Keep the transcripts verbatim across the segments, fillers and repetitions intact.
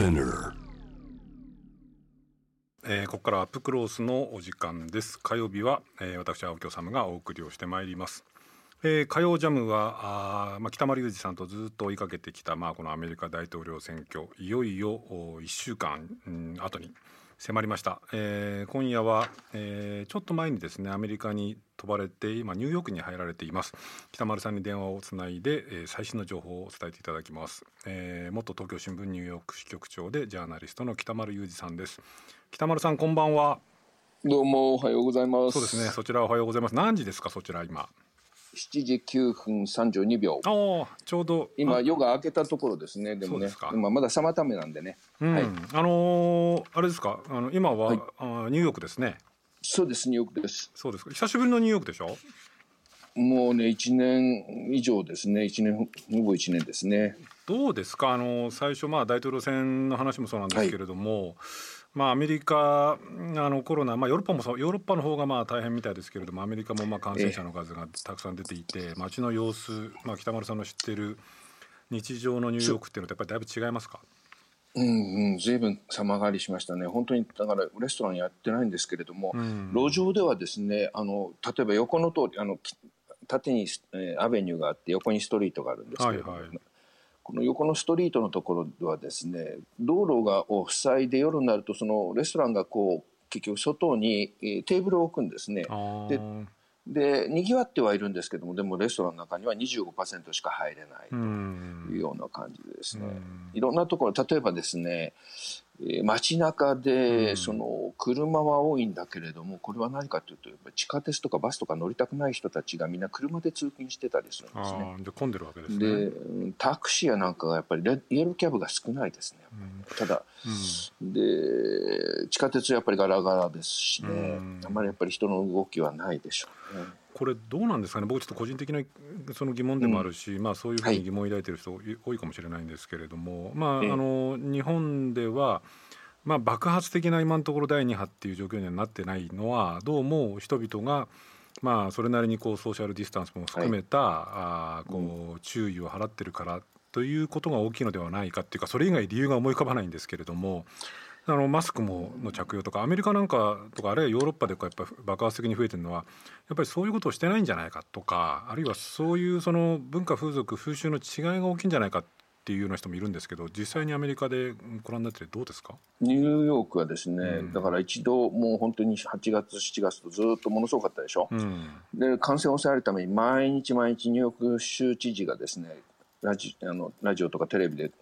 Spinner、えー、ここからアップクロースのお時間です。火曜日は、えー、私青木治がお送りをしてまいります。えー、火曜ジャムはあ、まあ、北丸裕二さんとずっと追いかけてきた、まあ、このアメリカ大統領選挙、いよいよいっしゅうかん、うん、後に迫りました。えー、今夜は、えー、ちょっと前にですねアメリカに飛ばれて今ニューヨークに入られています北丸さんに電話をつないで、えー、最新の情報を伝えていただきます。えー、元東京新聞ニューヨーク支局長でジャーナリストの北丸裕二さんです。北丸さんこんばんは。どうもおはようございます。そうですね、そちらおはようございます。何時ですかそちら今。しちじきゅうふんさんじゅうにびょう。あ、ちょうど今夜が明けたところですね。でもね、今まだサマータイムなんでね、うん、はい、あのー、あれですか、あの今は、はい、あニューヨークですね。そうです、ニューヨークです。そうですか、久しぶりのニューヨークでしょ。もうねいちねんいじょうですね。いちねんほぼいちねんですね。どうですか、あの最初、まあ、大統領選の話もそうなんですけれども、はい、まあ、アメリカあのコロナ、まあ、ヨーロッパもそう、ヨーロッパの方がまあ大変みたいですけれども、アメリカもまあ感染者の数がたくさん出ていて、街の様子、まあ、北丸さんの知っている日常のニューヨークっていうのってやっぱりだいぶ違いますか。うんうん、随分様変わりしましたね。本当にだからレストランやってないんですけれども、うん、路上ではですね、あの例えば横の通り、あの縦にアベニューがあって横にストリートがあるんですけれども、はいはい、この横のストリートのところではですね、道路がを塞いで夜になるとそのレストランがこう結局外にテーブルを置くんですね。ででにぎわってはいるんですけども、でもレストランの中には にじゅうごパーセント しか入れないというような感じですね。いろんなところ、例えばですね街中でその車は多いんだけれども、これは何かというとやっぱり地下鉄とかバスとか乗りたくない人たちがみんな車で通勤してたりするんですね。あ、で混んでるわけですね。でタクシーやなんかがやっぱりレイエローキャブが少ないですね。ただ、うん、で地下鉄はやっぱりガラガラですしね、うん、あまりやっぱり人の動きはないでしょうね。これどうなんですかね。僕ちょっと個人的なその疑問でもあるし、うん、まあ、そういうふうに疑問を抱いている人多いかもしれないんですけれども、はい、まあ、あの日本では、まあ、爆発的な今のところだいに波っていう状況にはなってないのは、どうも人々が、まあ、それなりにこうソーシャルディスタンスも含めた、はい、あこう注意を払ってるからということが大きいのではないかっていうか、それ以外理由が思い浮かばないんですけれども、あのマスクもの着用とかアメリカなんかとか、あるいはヨーロッパでやっぱ爆発的に増えてるのはやっぱりそういうことをしてないんじゃないかとか、あるいはそういうその文化風俗風習の違いが大きいんじゃないかっていうような人もいるんですけど、実際にアメリカでご覧になってどうですか。ニューヨークはですね、うん、だから一度もう本当にはちがつしちがつとずっとものすごかったでしょ、うん、で感染を抑えるために毎日毎日ニューヨーク州知事がですねラジ、あのラジオとかテレビで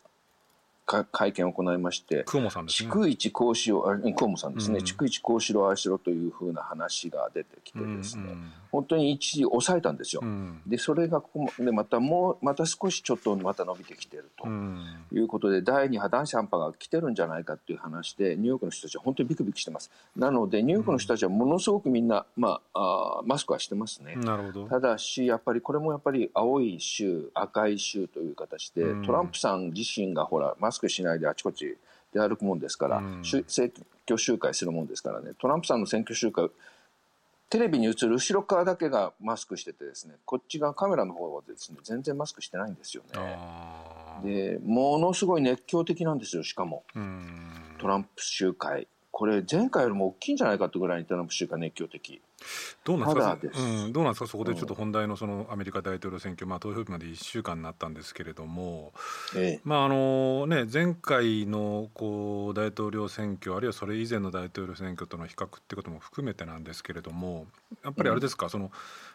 会見を行いまして、クオモさんですね、逐一こうしろ、クオモさんですね、うん、逐一こうしろああしろというふうな話が出てきてですね、うんうん、本当に一時抑えたんですよ、うん、でそれがここでまたもうまた少しちょっとまた伸びてきているということで、うん、だいにはだいさんはが来てるんじゃないかという話で、ニューヨークの人たちは本当にビクビクしてます。なのでニューヨークの人たちはものすごくみんな、まあ、あマスクはしてますね。なるほど。ただしやっぱりこれもやっぱり青い州赤い州という形で、うん、トランプさん自身がほらマスクマスクしないであちこち出歩くもんですから、うん、選挙集会するもんですからね、トランプさんの選挙集会テレビに映る後ろ側だけがマスクしててですね、こっち側カメラの方はですね全然マスクしてないんですよね。あでものすごい熱狂的なんですよ。しかも、うん、トランプ集会これ前回よりも大きいんじゃないかとぐらいにトランプ集会熱狂的。どうなんですかそこでちょっと本題 の, そのアメリカ大統領選挙、まあ、投票日までいっしゅうかんになったんですけれども、ええまああのね、前回のこう大統領選挙あるいはそれ以前の大統領選挙との比較ってことも含めてなんですけれども、やっぱりあれですか、うん、その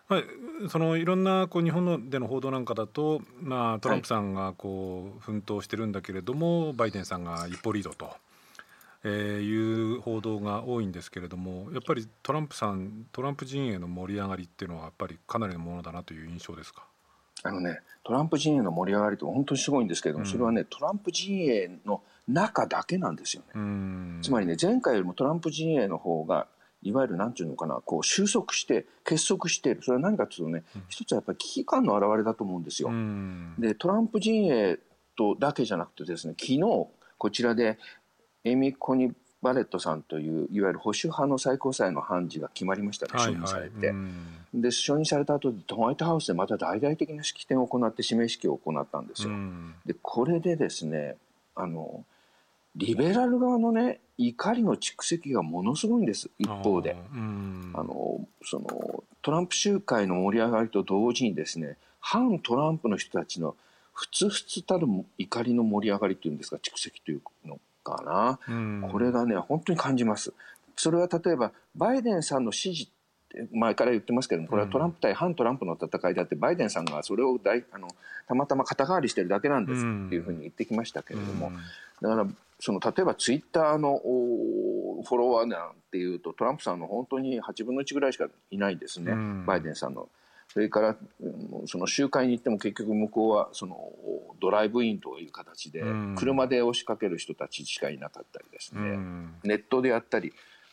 まあ、そのいろんなこう日本での報道なんかだと、まあ、トランプさんがこう奮闘してるんだけれども、はい、バイデンさんが一歩リードとえー、いう報道が多いんですけれども、やっぱりトランプさんトランプ陣営の盛り上がりっていうのはやっぱりかなりのものだなという印象ですか。あのね、トランプ陣営の盛り上がりって本当にすごいんですけれども、うん、それはねトランプ陣営の中だけなんですよね。うんつまりね、前回よりもトランプ陣営の方がいわゆるなんていうのかな、こう収束して結束している。それは何かというとね、うん、一つはやっぱり危機感の表れだと思うんですよ。うんでトランプ陣営とだけじゃなくてですね、昨日こちらでエイミー・コニー・バレットさんといういわゆる保守派の最高裁の判事が決まりましたね、承認されて、はいはい、で承認された後でホワイトハウスでまた大々的な式典を行って指名式を行ったんですよ。でこれでですね、あのリベラル側のね怒りの蓄積がものすごいんです。一方であ、うん、あのそのトランプ集会の盛り上がりと同時にですね、反トランプの人たちのふつふつたる怒りの盛り上がりというんですか、蓄積というのかな、うん、これがね本当に感じます。それは例えばバイデンさんの支持って前から言ってますけども、これはトランプ対反トランプの戦いだって、バイデンさんがそれを大あのたまたま肩代わりしてるだけなんですっていうふうに言ってきましたけれども、うん、だからその例えばツイッターのフォロワーなんていうとトランプさんの本当にはちぶんのいちぐらいしかいないですね、うん、バイデンさんの。それからその集会に行っても結局向こうはそのドライブインという形で車で押しかける人たちしかいなかったりですね、うん、ネットでやったり、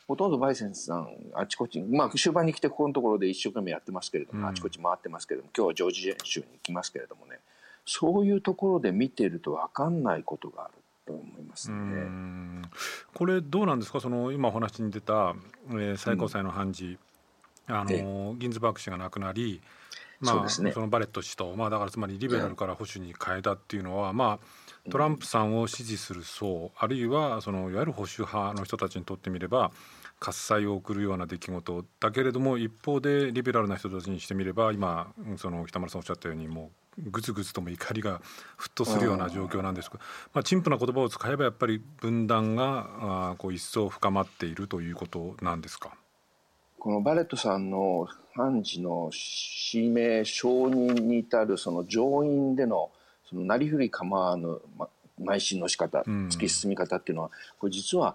ほとんどバイデンさんあちこち、まあ、終盤に来てここのところで一生懸命やってますけれども、うん、あちこち回ってますけれども、今日はジョージア州に行きますけれどもね、そういうところで見ていると分かんないことがあると思いますね。うん、これどうなんですか、その今お話に出た、えー、最高裁の判事、うん、あのギンズバーグ氏が亡くなり、まあ そうですね、そのバレット氏と、まあ、だからつまりリベラルから保守に変えたっていうのは、うん、まあ、トランプさんを支持する層、あるいはそのいわゆる保守派の人たちにとってみれば喝采を送るような出来事だけれども、一方でリベラルな人たちにしてみれば、今その北村さんおっしゃったようにもうぐつぐつとも怒りが沸騰するような状況なんですが、まあ、陳腐な言葉を使えばやっぱり分断があこう一層深まっているということなんですか。このバレットさんの判事の指名承認に至るその上院でのそのなりふり構わぬ邁進の仕方、突き進み方っていうのは、これ実は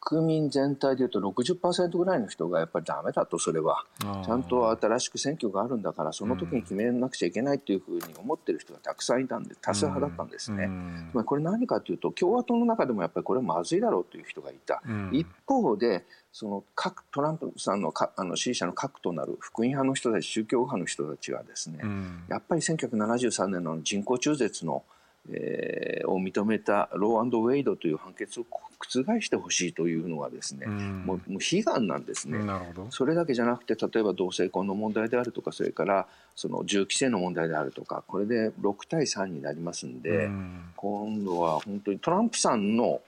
国民全体でいうと ろくじゅっパーセント ぐらいの人がやっぱりダメだと、それはちゃんと新しく選挙があるんだからその時に決めなくちゃいけないというふうに思っている人がたくさんいたんで、多数派だったんですね、うんうん、これ何かというと共和党の中でもやっぱりこれまずいだろうという人がいた、うん、一方でその各トランプさん の, かあの支持者の核となる福音派の人たち、宗教右派の人たちはですね、うん、やっぱりせんきゅうひゃくななじゅうさんねんの人工中絶のえー、を認めたロー&ウェイドという判決を覆してほしいというのはですね、うん、もう悲願なんですね。なるほど。それだけじゃなくて、例えば同性婚の問題であるとか、それからその銃規制の問題であるとか、これでろくたいさんになりますんで、うん、今度は本当にトランプさんの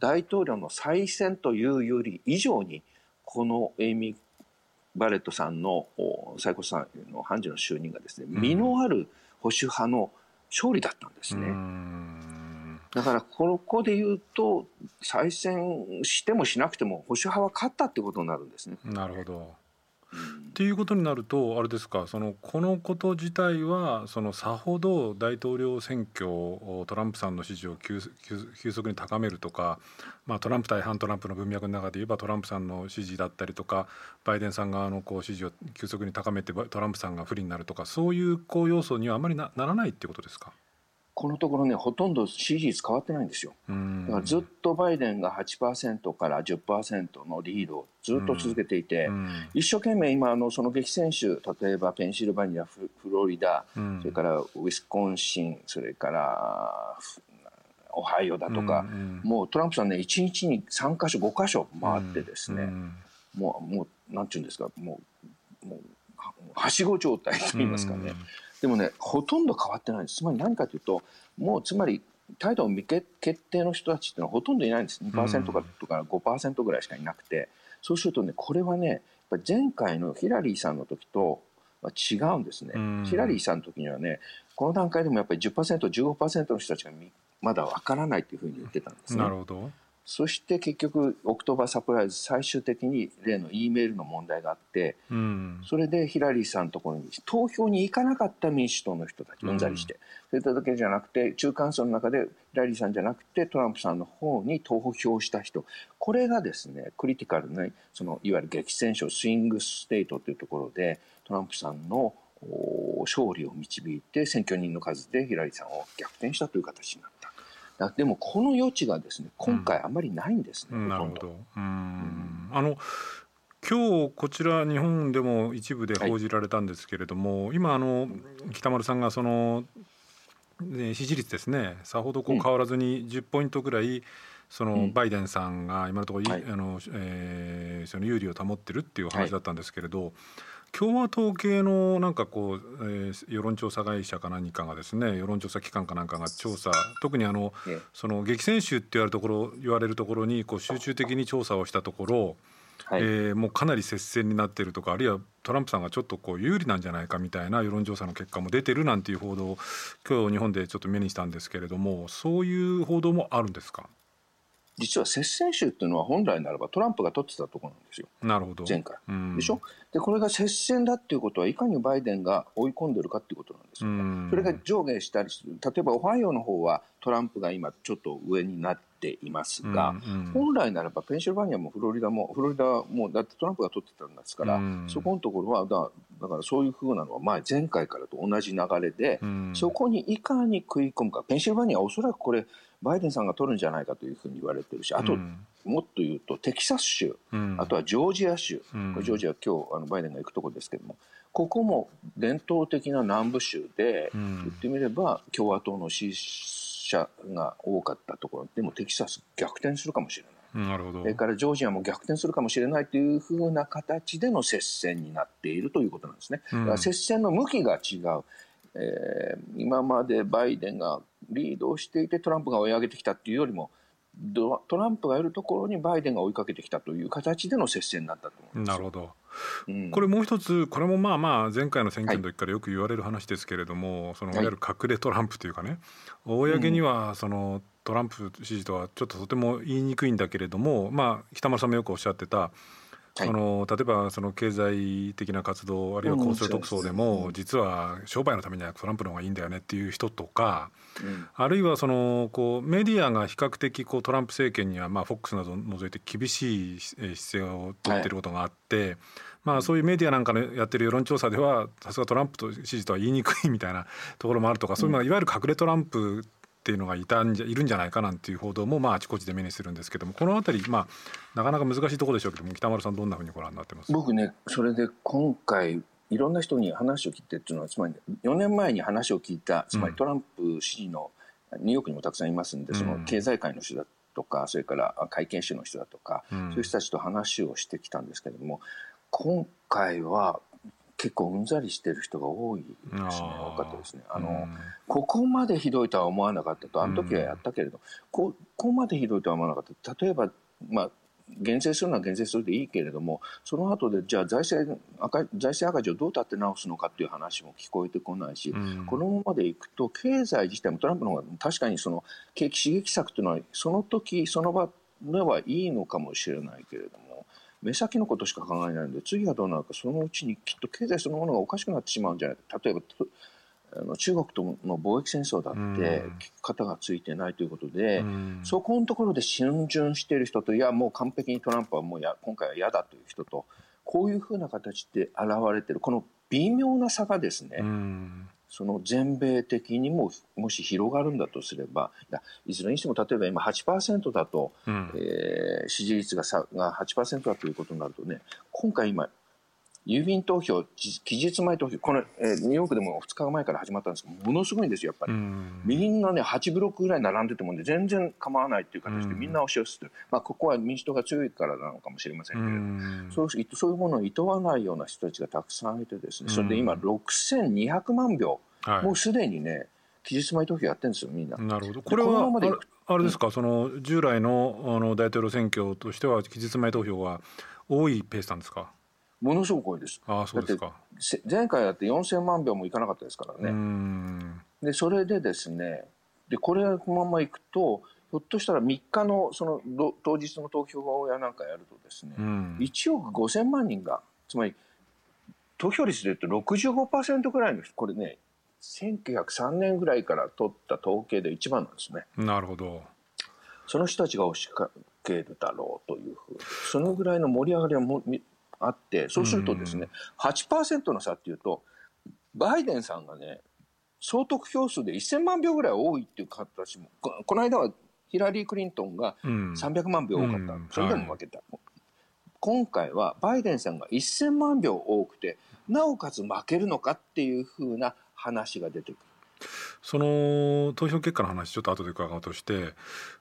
大統領の再選というより以上に、このエイミー・バレットさんの最高裁の判事の就任がですね、身のある保守派の勝利だったんですね。うん、だからここで言うと再選してもしなくても保守派は勝ったってことになるんですね。なるほど。っていうことになるとあれですか、そのこのこと自体はそのさほど大統領選挙をトランプさんの支持を 急, 急, 急速に高めるとか、まあ、トランプ対反トランプの文脈の中で言えばトランプさんの支持だったりとか、バイデンさん側のこう支持を急速に高めてトランプさんが不利になるとか、そういうこう要素にはあまり な, ならないっていうことですか。このところね、ほとんど支持率変わってないんですよ。だからずっとバイデンが はちパーセント から じゅっパーセント のリードをずっと続けていて、一生懸命今のその激戦州、例えばペンシルバニア、フロリダ、それからウィスコンシン、それからオハイオだとか、もうトランプさんね、いちにちにさんかしょごかしょ回ってですね、もう、もうなんていうんですか、もう、もうはしご状態といいますかね。でもね、ほとんど変わってないんです。つまり何かというと、もうつまり態度を見決定の人たちってのはほとんどいないんです。にパーセント かとか ごパーセント ぐらいしかいなくて、そうするとね、これはね、やっぱり前回のヒラリーさんの時とは違うんですね。ヒラリーさんの時にはね、この段階でもやっぱり じゅっパーセント、じゅうごパーセント の人たちがまだわからないというふうに言ってたんですね。なるほど。そして結局オクトーバーサプライズ、最終的に例の E メールの問題があって、うん、それでヒラリーさんのところに投票に行かなかった民主党の人たちうんざりして、うん、それだけじゃなくて中間層の中でヒラリーさんじゃなくてトランプさんの方に投票した人、これがですねクリティカルな、ね、そのいわゆる激戦州スイングステートというところでトランプさんの勝利を導いて選挙人の数でヒラリーさんを逆転したという形になった。でもこの余地がですね今回あまりないんですね、うん、なるほど。うん、あの今日こちら日本でも一部で報じられたんですけれども、はい、今あの北丸さんがその、ね、支持率ですねさほどこう変わらずにじゅっポイントぐらい、うん、そのバイデンさんが今のところ、うん、あのえー、その有利を保ってるっていうお話だったんですけれど、はい、共和党系のなんかこう、えー、世論調査会社か何かがですね、世論調査機関かなんかが調査、特にあの、ね、その激戦州って言われるところ、言われるところにこう集中的に調査をしたところ、はい、えー、もうかなり接戦になっているとか、あるいはトランプさんがちょっとこう有利なんじゃないかみたいな世論調査の結果も出てるなんていう報道を今日日本でちょっと目にしたんですけれども、そういう報道もあるんですか？実は接戦州というのは本来ならばトランプが取ってたところなんですよ。なるほど。前回、うん、でしょ。でこれが接戦だということはいかにバイデンが追い込んでるかということなんですよ、ね、うん、それが上下したりする。例えばオハイオの方はトランプが今ちょっと上になっていますが、うんうん、本来ならばペンシルバニアもフロリダもフロリダもだってトランプが取ってたんですから、うん、そこのところは だ, だからそういう風なのは前前回からと同じ流れで、うん、そこにいかに食い込むか。ペンシルバニアはおそらくこれバイデンさんが取るんじゃないかというふうに言われているし、あと、うん、もっと言うとテキサス州、うん、あとはジョージア州、うん、これジョージア今日あのバイデンが行くところですけども、ここも伝統的な南部州で、うん、言ってみれば共和党の支持者が多かったところでもテキサス逆転するかもしれない。なるほど。それからジョージアも逆転するかもしれないというふうな形での接戦になっているということなんですね、うん、だから接戦の向きが違う。えー、今までバイデンがリードをしていてトランプが追い上げてきたというよりもトランプがいるところにバイデンが追いかけてきたという形での接戦になったと思うんです。なるほど、うん、これもう一つ、これもまあまあ前回の選挙の時からよく言われる話ですけれども、はい、そのいわゆる隠れトランプというかね、はい、公にはそのトランプ支持とはちょっととても言いにくいんだけれども、まあ、北村さんもよくおっしゃってた、あの例えばその経済的な活動あるいは公正特捜でも実は商売のためにはトランプの方がいいんだよねっていう人とか、あるいはそのこうメディアが比較的こうトランプ政権にはまあ フォックス などを除いて厳しい姿勢を取っていることがあって、まあそういうメディアなんかのやってる世論調査ではさすがトランプ支持とは言いにくいみたいなところもあるとか、そういうのがいわゆる隠れトランプっていうのが い, たんじゃいるんじゃないかなんていう報道もまああちこちで目にするんですけども、このあたり、まあ、なかなか難しいところでしょうけども、北丸さんどんなふうにご覧になってます？僕ね、それで今回いろんな人に話を聞いてっていうのは、つまりよねんまえに話を聞いた、つまりトランプ支持のニューヨークにもたくさんいますんで、うん、その経済界の人だとかそれから会見主の人だとか、うん、そういう人たちと話をしてきたんですけども、今回は結構うんざりしてる人が多いですね。多かったですね。あの、うん、ここまでひどいとは思わなかったと。あの時はやったけれど、うん、こ, ここまでひどいとは思わなかった。例えば、まあ、減税するのは減税するでいいけれども、その後でじゃあ財 政, 赤財政赤字をどう立て直すのかという話も聞こえてこないし、うん、このままでいくと経済自体もトランプの方が確かにその景気刺激策というのはその時その場ではいいのかもしれないけれども、目先のことしか考えないので次はどうなるか、そのうちにきっと経済そのものがおかしくなってしまうんじゃないか。例えばあの中国との貿易戦争だって肩がついてないということで、そこのところで逡巡している人と、いやもう完璧にトランプはもうや今回は嫌だという人と、こういうふうな形で現れているこの微妙な差がですね、その全米的にももし広がるんだとすれば、いずれにしても例えば今 はちパーセント だと、うん、えー、支持率が はちパーセント だということになるとね、今回今郵便投票期日前投票、この、えー、ニューヨークでもふつかまえから始まったんですけど、ものすごいんですよやっぱり、うん、みんなねはちブロックぐらい並んでても、ね、全然構わないという形でみんな押し寄せてる、うん、まあ、ここは民主党が強いからなのかもしれませんけれど、うん、そう、そういうものを厭わないような人たちがたくさんいてですね、それで今ろくせんにひゃくまんひょう、はい、もうすでにね期日前投票やってるんですよみんな。なるほど。これはこのままであれですか、うん、その従来 の, あの大統領選挙としては期日前投票が多いペースなんですか？ものすごく多いです。ああ、そうですか。前回だってよんせんまんひょうもいかなかったですからね。うん、でそれでですね、でこれがこのままいくとひょっとしたらみっか の, その当日の投票やなんかやるとですね、いちおくごせんまんにんが、つまり投票率でいうと ろくじゅうごパーセント くらいの人、これねせんきゅうひゃくさんねんぐらいから取った統計で一番なんですね。なるほど。その人たちが押しかけるだろうというふうに、そのぐらいの盛り上がりはもあって、そうするとですね、うん、はちパーセント の差っていうとバイデンさんがね総得票数でせんまんひょうぐらい多いっていう形も、 こ, この間はヒラリー・クリントンがさんびゃくまんひょう多かった、うんうん、それでも負けた、はい、今回はバイデンさんがせんまんひょう多くてなおかつ負けるのかっていう風な話が出てくる。その投票結果の話ちょっと後で伺うとして、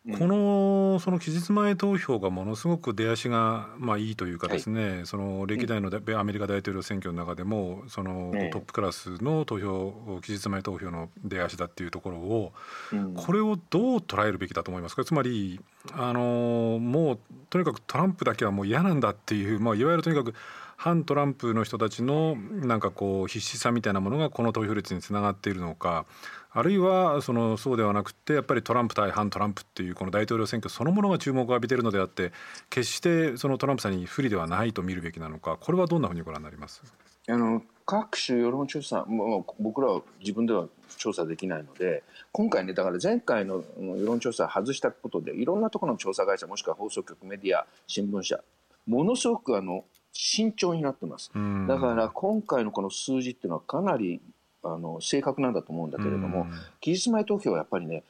うん、このその期日前投票がものすごく出足がまあいいというかですね、はい、その歴代のアメリカ大統領選挙の中でもそのトップクラスの投票、うん、期日前投票の出足だっていうところを、うん、これをどう捉えるべきだと思いますか。つまりあのもうとにかくトランプだけはもう嫌なんだっていう、まあ、いわゆるとにかく反トランプの人たちのなんかこう必死さみたいなものがこの投票率につながっているのか、あるいは そのそうではなくてやっぱりトランプ対反トランプっていうこの大統領選挙そのものが注目を浴びているのであって決してそのトランプさんに不利ではないと見るべきなのか、これはどんなふうにご覧になります。あの各種世論調査、もう僕らは自分では調査できないので、今回ね、だから前回の世論調査を外したことでいろんなところの調査会社もしくは放送局、メディア、新聞社ものすごくあの慎重になってます。だから今回のこの数字っていうのはかなりあの正確なんだと思うんだけれども、期日前投票はやっぱりね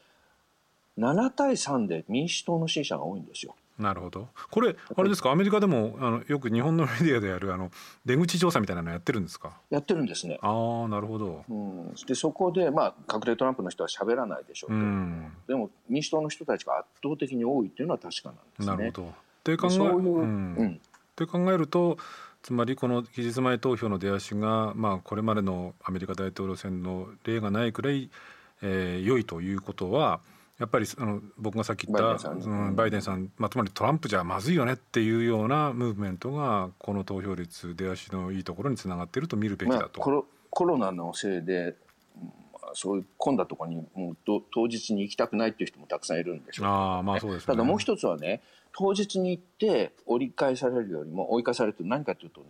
ななたいさんで民主党の支持者が多いんですよ。なるほど。これあれですか、アメリカでもあのよく日本のメディアでやるあの出口調査みたいなのやってるんですか。やってるんですね。ああ、なるほど、うん、でそこで、まあ、確定トランプの人は喋らないでしょうけど、うん、でも民主党の人たちが圧倒的に多いっていうのは確かなんですね。なるほど。で考えそういう、うんうんと考えると、つまりこの期日前投票の出足が、まあ、これまでのアメリカ大統領選の例がないくらい、えー、良いということはやっぱりあの僕がさっき言ったバイデンさん、まあ、つまりトランプじゃまずいよねっていうようなムーブメントがこの投票率出足のいいところにつながっていると見るべきだと、まあ、コロ、コロナのせいでそういう混んだところにもう当日に行きたくないっていう人もたくさんいるんでしょう、ね。あまあそうですね、ただもう一つはね、当日に行って折り返されるよりも追い返されると何かというとね、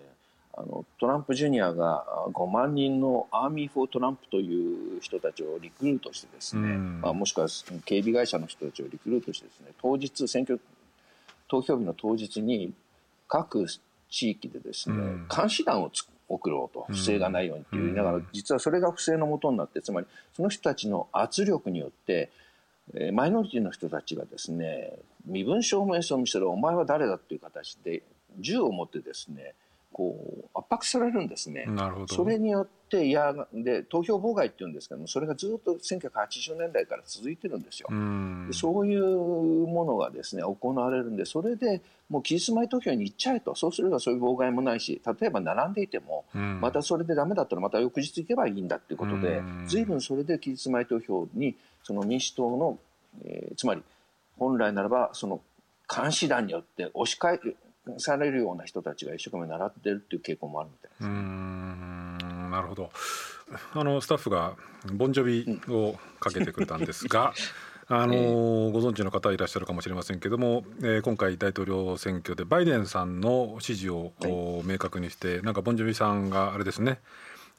あのトランプジュニアがごまんにんのアーミー・フォー・トランプという人たちをリクルートしてですね、まあ、もしくは警備会社の人たちをリクルートしてですね、当日選挙投票日の当日に各地域でですね、監視団を作る送ろうと、不正がないようにって言いながら、実はそれが不正のもとになって、つまりその人たちの圧力によってマイノリティの人たちがですね、身分証明書を見せる、お前は誰だっていう形で銃を持ってですね、こう圧迫されるんですね。なるほど。それによっていやで投票妨害って言うんですけども、それがずっとせんきゅうひゃくはちじゅうねんだいから続いてるんですよ。でそういうものがですね行われるんで、それでもう期日前投票に行っちゃえと、そうすればそういう妨害もないし、例えば並んでいてもまたそれでダメだったらまた翌日行けばいいんだっていうことで、随分それで期日前投票にその民主党の、えー、つまり本来ならばその監視団によって押し返されるような人たちが一生懸命習っているという傾向もあるみたいです。うーん、なるほど。あのスタッフがボンジョビをかけてくれたんですが、あのー、ご存知の方いらっしゃるかもしれませんけども、えー、今回大統領選挙でバイデンさんの支持を明確にして、はい、なんかボンジョビさんがあれですね、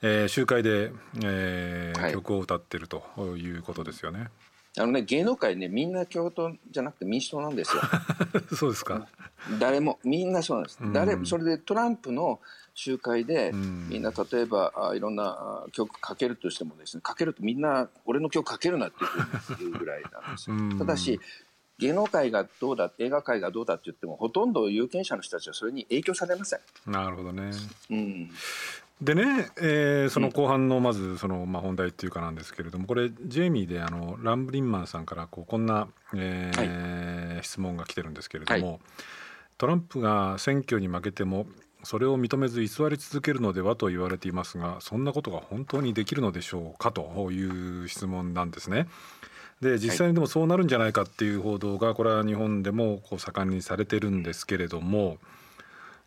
えー、集会で、えーはい、曲を歌っているということですよね。あのね、芸能界ね、みんな共和党じゃなくて民主党なんですよ。そうですか。誰もみんなそうなんです、うん、誰それでトランプの集会で、うん、みんな例えばあいろんな曲かけるとしてもですね、かけるとみんな俺の曲かけるなっていうぐらいなんですよ。うん、ただし芸能界がどうだ、映画界がどうだって言ってもほとんど有権者の人たちはそれに影響されません。なるほどね、うんでね、えー、その後半のまずその、まあ、本題っていうかなんですけれども、これジェイミーであのランブリンマンさんからこうこんな、えーはい、質問が来てるんですけれども、はい、トランプが選挙に負けてもそれを認めず偽り続けるのではと言われていますが、そんなことが本当にできるのでしょうかという質問なんですね。で実際にでもそうなるんじゃないかっていう報道がこれは日本でもこう盛んにされてるんですけれども、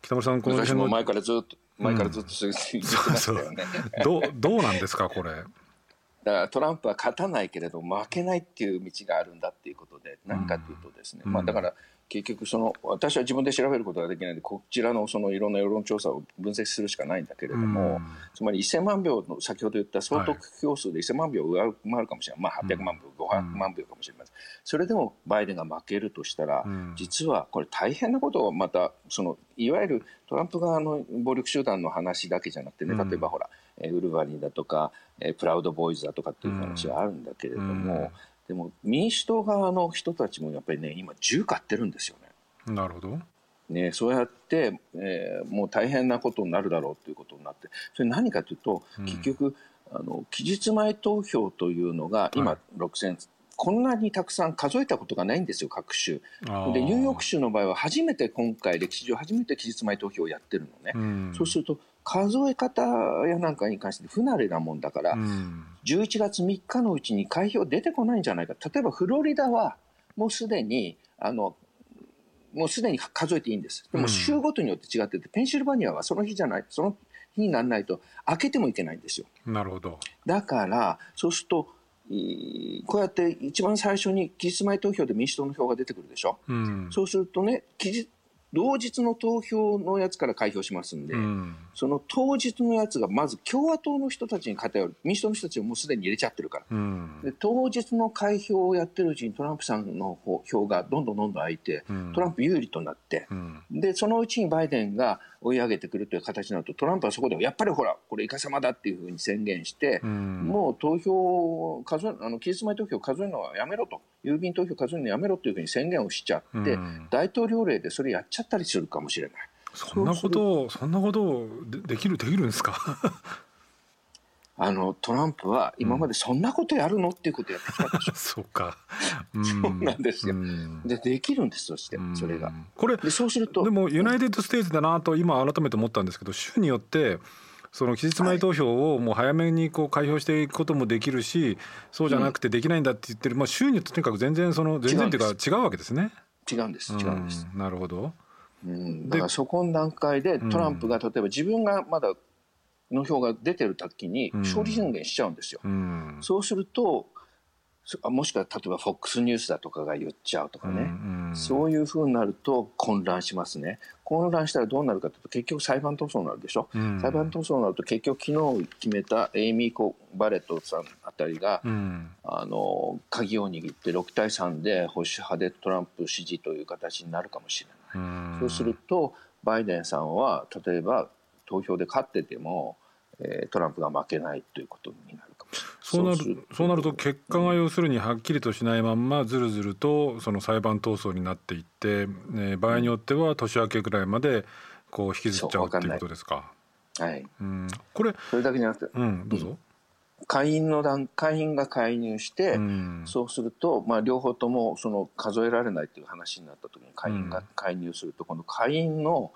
北村さんこの辺の前からずっと前からずっと言ってましたよね、うん、そうそう ど, どうなんですかこれ。だからトランプは勝たないけれど負けないっていう道があるんだっていうことで、何かというとですね、うんまあ、だから結局その私は自分で調べることができないのでこちらのそのいろんな世論調査を分析するしかないんだけれども、うん、つまりせんまんひょうの先ほど言った総得票数でせんまんひょうを上回るかもしれない、まあ、はっぴゃくまんひょう、うん、ごひゃくまんひょうかもしれません。それでもバイデンが負けるとしたら、うん、実はこれ大変なことをまたそのいわゆるトランプ側の暴力集団の話だけじゃなくてね、例えばほら、うん、ウルヴァリンだとかプラウドボーイズだとかっていう話はあるんだけれども、うんうんでも民主党側の人たちもやっぱりね今銃買ってるんですよね。なるほど、ね、そうやって、えー、もう大変なことになるだろうということになって、それ何かというと、うん、結局あの期日前投票というのが今ろくせん、はい、こんなにたくさん数えたことがないんですよ、各州で。ニューヨーク州の場合は初めて今回歴史上初めて期日前投票をやってるのね、うん、そうすると数え方やなんかに関して不慣れなもんだから、うん、じゅういちがつみっかのうちに開票出てこないんじゃないか。例えばフロリダはもうすでにあのもうすでに数えていいんです。でも州ごとによって違ってて、ペンシルバニアはその日じゃないその日にならないと開けてもいけないんですよ。なるほど。だからそうするとこうやって一番最初に期日前投票で民主党の票が出てくるでしょ、うん、そうするとね期日同日の投票のやつから開票しますんで、うん、その当日のやつがまず共和党の人たちに偏る。民主党の人たちはもうすでに入れちゃってるから、うん、で当日の開票をやってるうちにトランプさんの票がどんどんどんどん空いて、うん、トランプ有利となって、うん、でそのうちにバイデンが追い上げてくるという形になると、トランプはそこでやっぱりほらこれイカサマだっていうふうに宣言して、うん、もう投票数えあの期日前投票数えるのはやめろと、郵便投票数えるのやめろというふうに宣言をしちゃって、うん、大統領令でそれやっちゃったりするかもしれない。そんなことそんなことできるできるんですか？あのトランプは今までそんなことやるのっていうことやってきたでしょ。そうか、うん、そうなんですよ、うん、で, できるんです。そしてそれがこれ で, そうするとでもユナイテッドステージだなと今改めて思ったんですけど、州によってその期日前投票をもう早めにこう開票していくこともできるし、はい、そうじゃなくてできないんだって言ってる、まあ、州によってとにかく全然その全然というか違うわけですね。違うんです、違うんです、うん、なるほど、うん、だからそこの段階でトランプが例えば自分がまだの票が出てる時に勝利宣言しちゃうんですよ、うん、そうするともしくは例えば フォックス ニュースだとかが言っちゃうとかね、うんうん、そういうふうになると混乱しますね。混乱したらどうなるかというと結局裁判闘争になるでしょ、うん、裁判闘争になると結局昨日決めたエイミー・バレットさんあたりが、うん、あの鍵を握ってろくたいさんで保守派でトランプ支持という形になるかもしれない、うん、そうするとバイデンさんは例えば投票で勝っててもトランプが負けないということになるかもしれない。そうなる、そうなると結果が要するにはっきりとしないまんまずるずるとその裁判闘争になっていって、ね、場合によっては年明けくらいまでこう引きずっちゃうということですか。はい、うん、これそれだけじゃなくて、うん、どうぞ。下院の段下院が介入して、うん、そうすると、まあ、両方ともその数えられないという話になった時に下院が介入すると、うん、この下院の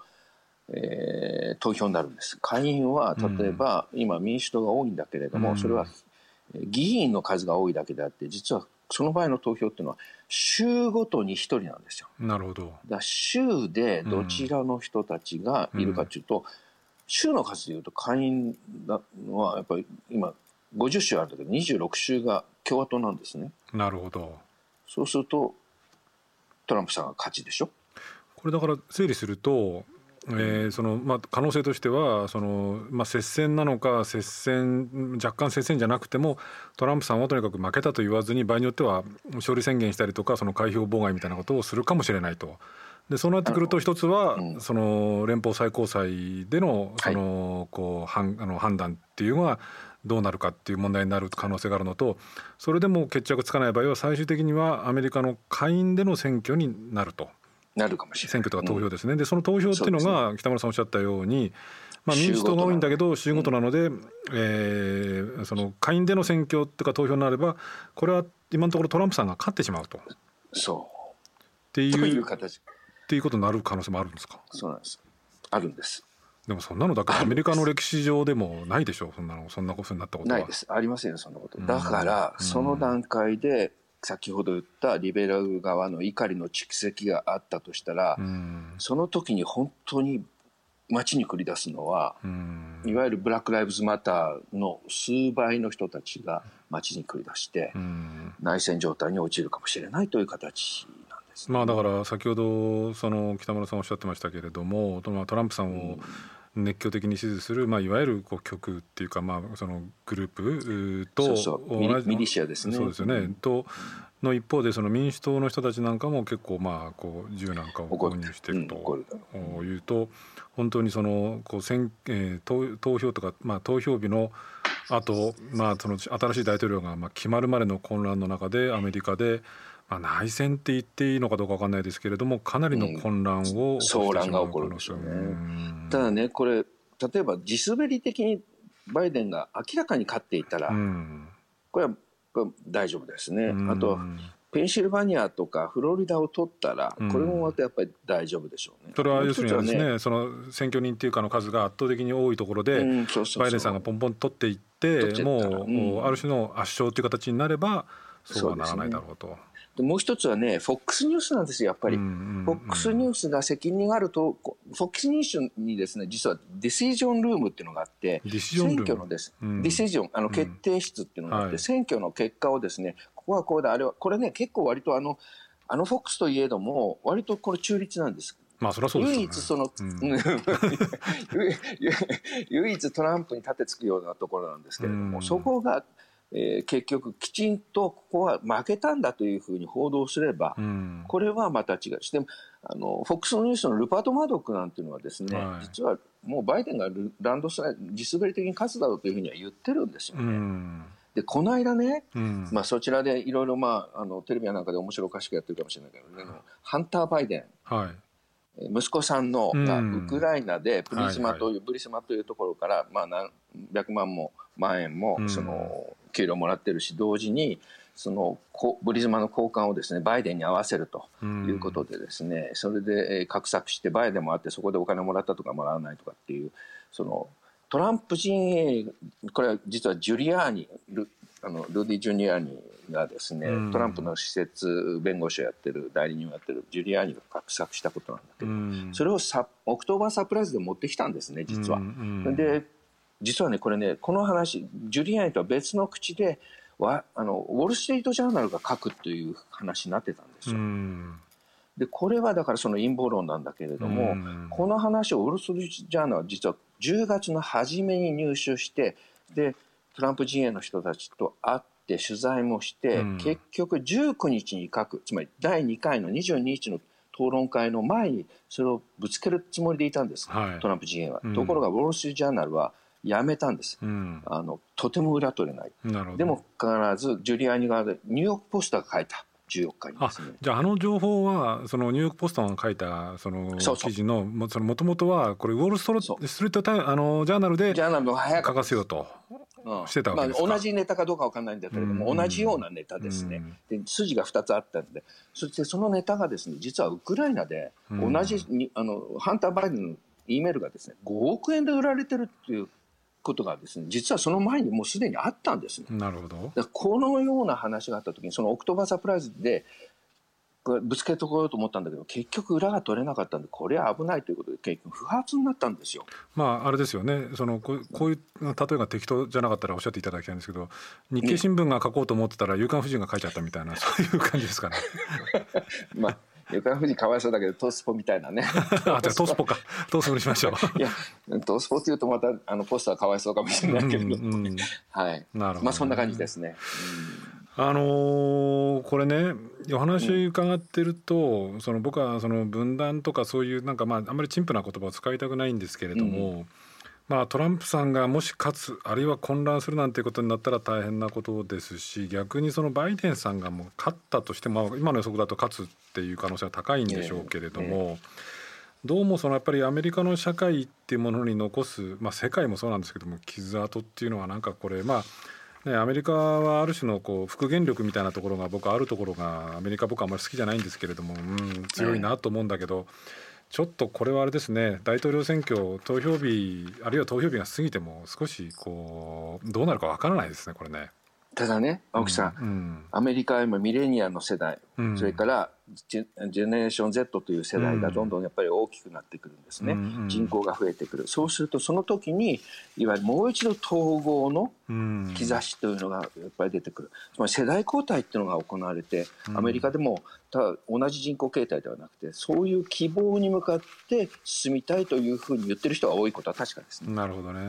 えー、投票になるんです。下院は例えば、うん、今民主党が多いんだけれども、うん、それは議員の数が多いだけであって、実はその場合の投票っていうのは州ごとにひとりなんですよ。なるほど。だ州でどちらの人たちがいるかというと、うん、州の数でいうと下院はやっぱり今ごじゅっしゅうあるんだけどにじゅうろくしゅうが共和党なんですね。なるほど。そうするとトランプさんが勝ちでしょ。これだから整理するとえーそのまあ、可能性としてはその、まあ、接戦なのか接戦若干接戦じゃなくてもトランプさんはとにかく負けたと言わずに場合によっては勝利宣言したりとかその開票妨害みたいなことをするかもしれないと。でそうなってくると一つは、うん、その連邦最高裁で の, そのこう判あの判断っていうのがどうなるかっていう問題になる可能性があるのと、それでも決着つかない場合は最終的にはアメリカの下院での選挙になると。なるかもしれない。選挙とか投票ですね、うん、でその投票っていうのが北村さんおっしゃったように、まあ、民主党が多いんだけど州ごとなので、うんえー、その下院での選挙とか投票になればこれは今のところトランプさんが勝ってしまうとそうっていう、という形っていうことになる可能性もあるんですか。そうなんです。あるんです。でもそんなのだからアメリカの歴史上でもないでしょう。そんなのそんなことになったことはないです。ありませんよそんなこと。だから、うん、その段階で先ほど言ったリベラル側の怒りの蓄積があったとしたら、うん、その時に本当に街に繰り出すのは、うん、いわゆるブラックライブズマターの数倍の人たちが街に繰り出して、うん、内戦状態に陥るかもしれないという形なんです、ね。まあ、だから先ほどその北村さんおっしゃってましたけれども、トランプさんを熱狂的に支持する、まあ、いわゆるこう極右っていうか、まあ、そのグループと同じそうそう ミ, ミリシアですね。そうですよね、うん、との一方でその民主党の人たちなんかも結構まあこう銃なんかを購入しているというと、うん、本当にそのこう選、えー、投, 投票とか、まあ、投票日のあと、まあ、その新しい大統領がまあ決まるまでの混乱の中でアメリカで、まあ、内戦って言っていいのかどうか分からないですけれどもかなりの混乱を、うん、騒乱が起こるんでしょうね。ただねこれ例えば地滑り的にバイデンが明らかに勝っていたら、うん、これは大丈夫ですね、うん、あとペンシルバニアとかフロリダを取ったらこれもまたやっぱり大丈夫でしょうね、うん、それは要するにですね、ねその選挙人というかの数が圧倒的に多いところで、うん、そうそうそうバイデンさんがポンポン取っていって、ってもう、うん、ある種の圧勝という形になればそうはならないだろうと。そうですね。でもう一つはね、フォックスニュースなんですよ、やっぱり、うんうんうん、フォックスニュースが責任があると、フォックスニュースにですね、実はディシジョンルームっていうのがあって、選挙のです、うん、ディシジョン、あの決定室っていうのがあって、うん、選挙の結果をですね、ここはこうだ、あれは、これね、結構割とあの、あのフォックスといえども、割とこれ中立なんです。まあ、そりゃそうですよね。唯一その、うん、唯一トランプに立てつくようなところなんですけれども、うん、そこが、えー、結局きちんとここは負けたんだというふうに報道すれば、うん、これはまた違うしてあのフォックスニュースのルパート・マードックなんていうのはですね、はい、実はもうバイデンがランドスライド地滑り的に勝つだろうというふうには言ってるんですよね、うん、でこの間ね、うんまあ、そちらでいろいろテレビなんかで面白おかしくやってるかもしれないけど、ねうん、ハンター・バイデン、はい息子さんのがウクライナでプリスマという、うんはいはい、ブリスマというところから、まあ、何百万も万円もその給料もらってるし同時にそのブリスマの交換をですねバイデンに合わせるということでですね、うん、それで画策してバイデンもあってそこでお金もらったとかもらわないとかっていうそのトランプ陣営これは実はジュリアーニルあのルディ・ジュニアーニがですね、うん、トランプの施設弁護士をやってる代理人をやってるジュリアーニが画策したことなんだけど、うん、それをサオクトーバーサプライズで持ってきたんですね実は、うんうん、で実はねこれねこの話ジュリアーニとは別の口でわあのウォール・ストリート・ジャーナルが書くという話になってたんですよ、うん、でこれはだからその陰謀論なんだけれども、うん、この話をウォール・ストリート・ジャーナルは実はじゅうがつの初めに入手してでトランプ陣営の人たちと会って取材もして、うん、結局じゅうくにちに書くつまりだいにかいのにじゅうににちの討論会の前にそれをぶつけるつもりでいたんです、はい、トランプ陣営は、うん、ところがウォール・ストリート・ジャーナルはやめたんです、うん、あのとても裏取れないでも必ずジュリアーニ側でニューヨークポストが書いたじゅうよっかにですねあじゃああの情報はそのニューヨークポストが書いたその記事のもともとはこれウォール・ストリート・ジャーナルで書かせようとしてたわけですか、まあ、同じネタかどうか分からないんだけれども、うん、同じようなネタですね、うん、で筋がふたつあったんでそしてそのネタがですね実はウクライナで同じに、うん、あのハンター・バイデンの E メールがですねごおくえんで売られてるっていうことがですね実はその前にもうすでにあったんですね。なるほど。このような話があった時にそのオクトーバーサプライズでぶつけてこようと思ったんだけど結局裏が取れなかったんでこれは危ないということで結局不発になったんですよ。まああれですよねそのこう、こういう例えが適当じゃなかったらおっしゃっていただきたいんですけど日経新聞が書こうと思ってたら夕刊フジが書いちゃったみたいなそういう感じですかねまあ夕刊フジかわいそうだけどトースポみたいなねあトースポかトースポにしましょういやトースポっていうとまたあのポスターかわいそうかもしれないけれども、うんうん、はいなるほど、ね、まあそんな感じですね、うん、あのー、これねお話伺ってると、うん、その僕はその分断とかそういうなんかまああんまり陳腐な言葉を使いたくないんですけれども、うんまあ、トランプさんがもし勝つあるいは混乱するなんていうことになったら大変なことですし逆にそのバイデンさんがもう勝ったとしても、まあ、今の予測だと勝つっていう可能性は高いんでしょうけれども、ねね、どうもそのやっぱりアメリカの社会っていうものに残す、まあ、世界もそうなんですけども傷跡っていうのはなんかこれまあ、ね、アメリカはある種のこう復元力みたいなところが僕あるところがアメリカ僕はあんまり好きじゃないんですけれども、うん、強いなと思うんだけど、ねちょっとこれはあれですね大統領選挙投票日あるいは投票日が過ぎても少しこうどうなるかわからないですねこれね。ただね青木さん、うんうん、アメリカは今ミレニアの世代、うん、それからジェ、ジェネレーション Z という世代がどんどんやっぱり大きくなってくるんですね、うん、人口が増えてくるそうするとその時にいわゆるもう一度統合の兆しというのがやっぱり出てくるつまり世代交代っていうのが行われてアメリカでもただ同じ人口形態ではなくてそういう希望に向かって進みたいというふうに言ってる人が多いことは確かですね。なるほどね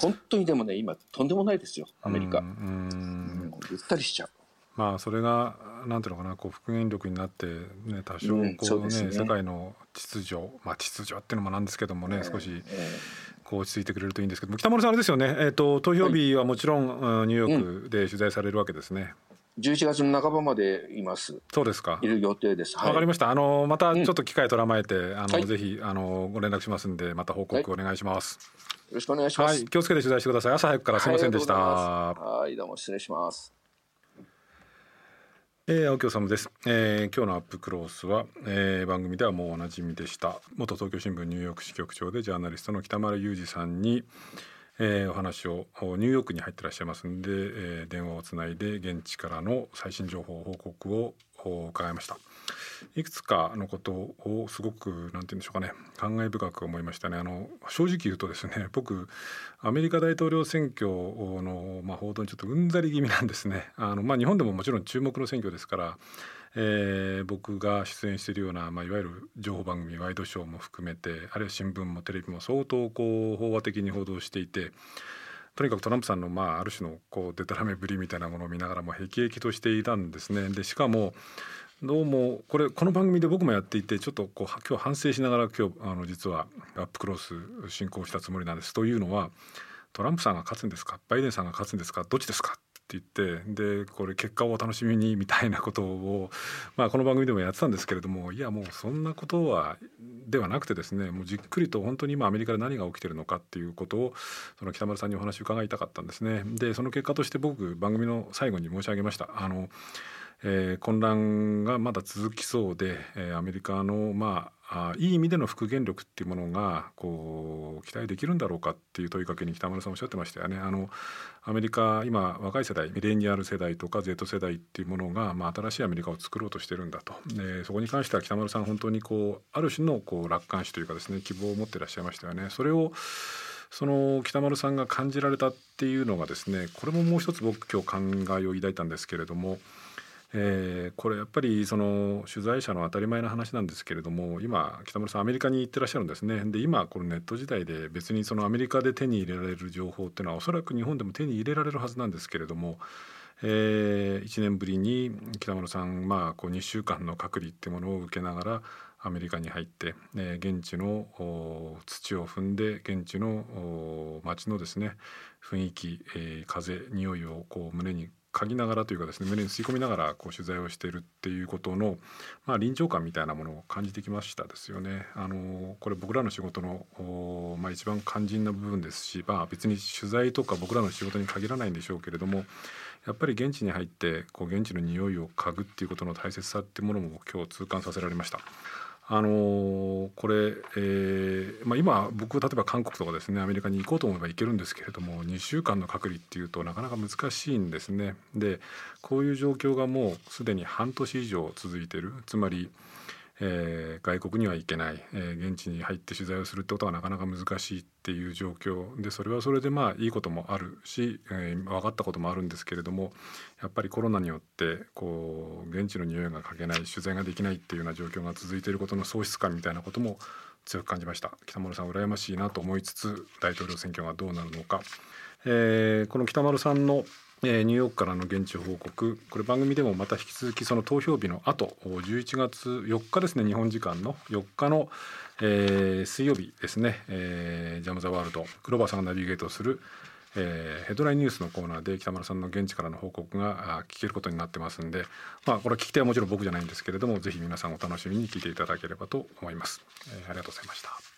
本当にでもね今とんでもないですよアメリカ、うんうん、ぐったりしちゃう。まあそれがなんていうのかなこう復元力になって、ね、多少こう、ねうんね、世界の秩序、まあ、秩序っていうのもなんですけどもね、えー、少しこう落ち着いてくれるといいんですけど北村さんあれですよね、えー、と投票日はもちろん、はい、ニューヨークで取材されるわけですね、じゅういちがつの半ばまでいます。そうですか。いる予定です。わ、はい、かりました。あのまたちょっと機会とらまえて、うん、あの、はい、ぜひあのご連絡しますんでまた報告お願いします。はい、よろしくお願いします、はい。気をつけて取材してください。朝早くからすみませんでした。はい、はい、どうも失礼します。えー、青木治です、えー、今日のアップクロースは、えー、番組ではもうおなじみでした元東京新聞ニューヨーク支局長でジャーナリストの北丸裕二さんに、えー、お話をニューヨークに入ってらっしゃいますので、えー、電話をつないで現地からの最新情報報告を伺いました。いくつかのことをすごくなんて言うんでしょうかね、感慨深く思いましたね。あの正直言うとですね、僕アメリカ大統領選挙の、まあ、報道にちょっとうんざり気味なんですね。あの、まあ、日本でももちろん注目の選挙ですから、えー、僕が出演しているような、まあ、いわゆる情報番組ワイドショーも含めて、あるいは新聞もテレビも相当こう飽和的に報道していて、とにかくトランプさんの、まあ、ある種のこうデタラメぶりみたいなものを見ながらもへきへきとしていたんですね。でしかもどうもこれこの番組で僕もやっていて、ちょっとこう今日反省しながら今日あの実はアップクロース進行したつもりなんです。というのはトランプさんが勝つんですか、バイデンさんが勝つんですか、どっちですかって言って、でこれ結果をお楽しみにみたいなことを、まあ、この番組でもやってたんですけれども、いやもうそんなことはではなくてですね、もうじっくりと本当に今アメリカで何が起きているのかっていうことをその北丸さんにお話を伺いたかったんですね。でその結果として僕番組の最後に申し上げました、あのえー、混乱がまだ続きそうで、えー、アメリカの、まあ、あいい意味での復元力っていうものがこう期待できるんだろうかっていう問いかけに北丸さんおっしゃってましたよね。あのアメリカ今若い世代ミレニアル世代とか Z 世代っていうものが、まあ、新しいアメリカを作ろうとしてるんだと、でそこに関しては北丸さん本当にこうある種のこう楽観視というかですね、希望を持ってらっしゃいましたよね。それをその北丸さんが感じられたっていうのがですね、これももう一つ僕今日考えを抱いたんですけれども、えー、これやっぱりその取材者の当たり前の話なんですけれども、今北村さんアメリカに行ってらっしゃるんですね。で今このネット時代で別にそのアメリカで手に入れられる情報っていうのはおそらく日本でも手に入れられるはずなんですけれども、えー、いちねんぶりに北村さん、まあ、こうにしゅうかんの隔離っていうものを受けながらアメリカに入って、えー、現地の土を踏んで現地の街のですね雰囲気、えー、風匂いをこう胸に嗅ぎながらというかですね、胸に吸い込みながらこう取材をしているっていうことの、まあ、臨場感みたいなものを感じてきましたですよね。あのこれ僕らの仕事の、まあ、一番肝心な部分ですし、まあ、別に取材とか僕らの仕事に限らないんでしょうけれども、やっぱり現地に入ってこう現地の匂いを嗅ぐっていうことの大切さっていうものも今日痛感させられました。あのー、これ、えーまあ、今僕例えば韓国とかですねアメリカに行こうと思えば行けるんですけれども、にしゅうかんの隔離っていうとなかなか難しいんですね。でこういう状況がもうすでに半年以上続いている、つまり、えー、外国には行けない、えー、現地に入って取材をするってことはなかなか難しいっていう状況で、それはそれでまあいいこともあるし、えー、分かったこともあるんですけれども、やっぱりコロナによってこう現地の匂いが嗅げない、取材ができないっていうような状況が続いていることの喪失感みたいなことも強く感じました。北丸さん羨ましいなと思いつつ、大統領選挙がどうなるのか、えー、この北丸さんのえー、ニューヨークからの現地報告、これ番組でもまた引き続きその投票日の後じゅういちがつよっかですね、日本時間のよっかの、えー、水曜日ですね、えー、ジャム・ザ・ワールド黒羽さんがナビゲートする、えー、ヘッドラインニュースのコーナーで北丸さんの現地からの報告が聞けることになってますんで、まあ、これ聞き手はもちろん僕じゃないんですけれども、ぜひ皆さんお楽しみに聞いていただければと思います、えー、ありがとうございました。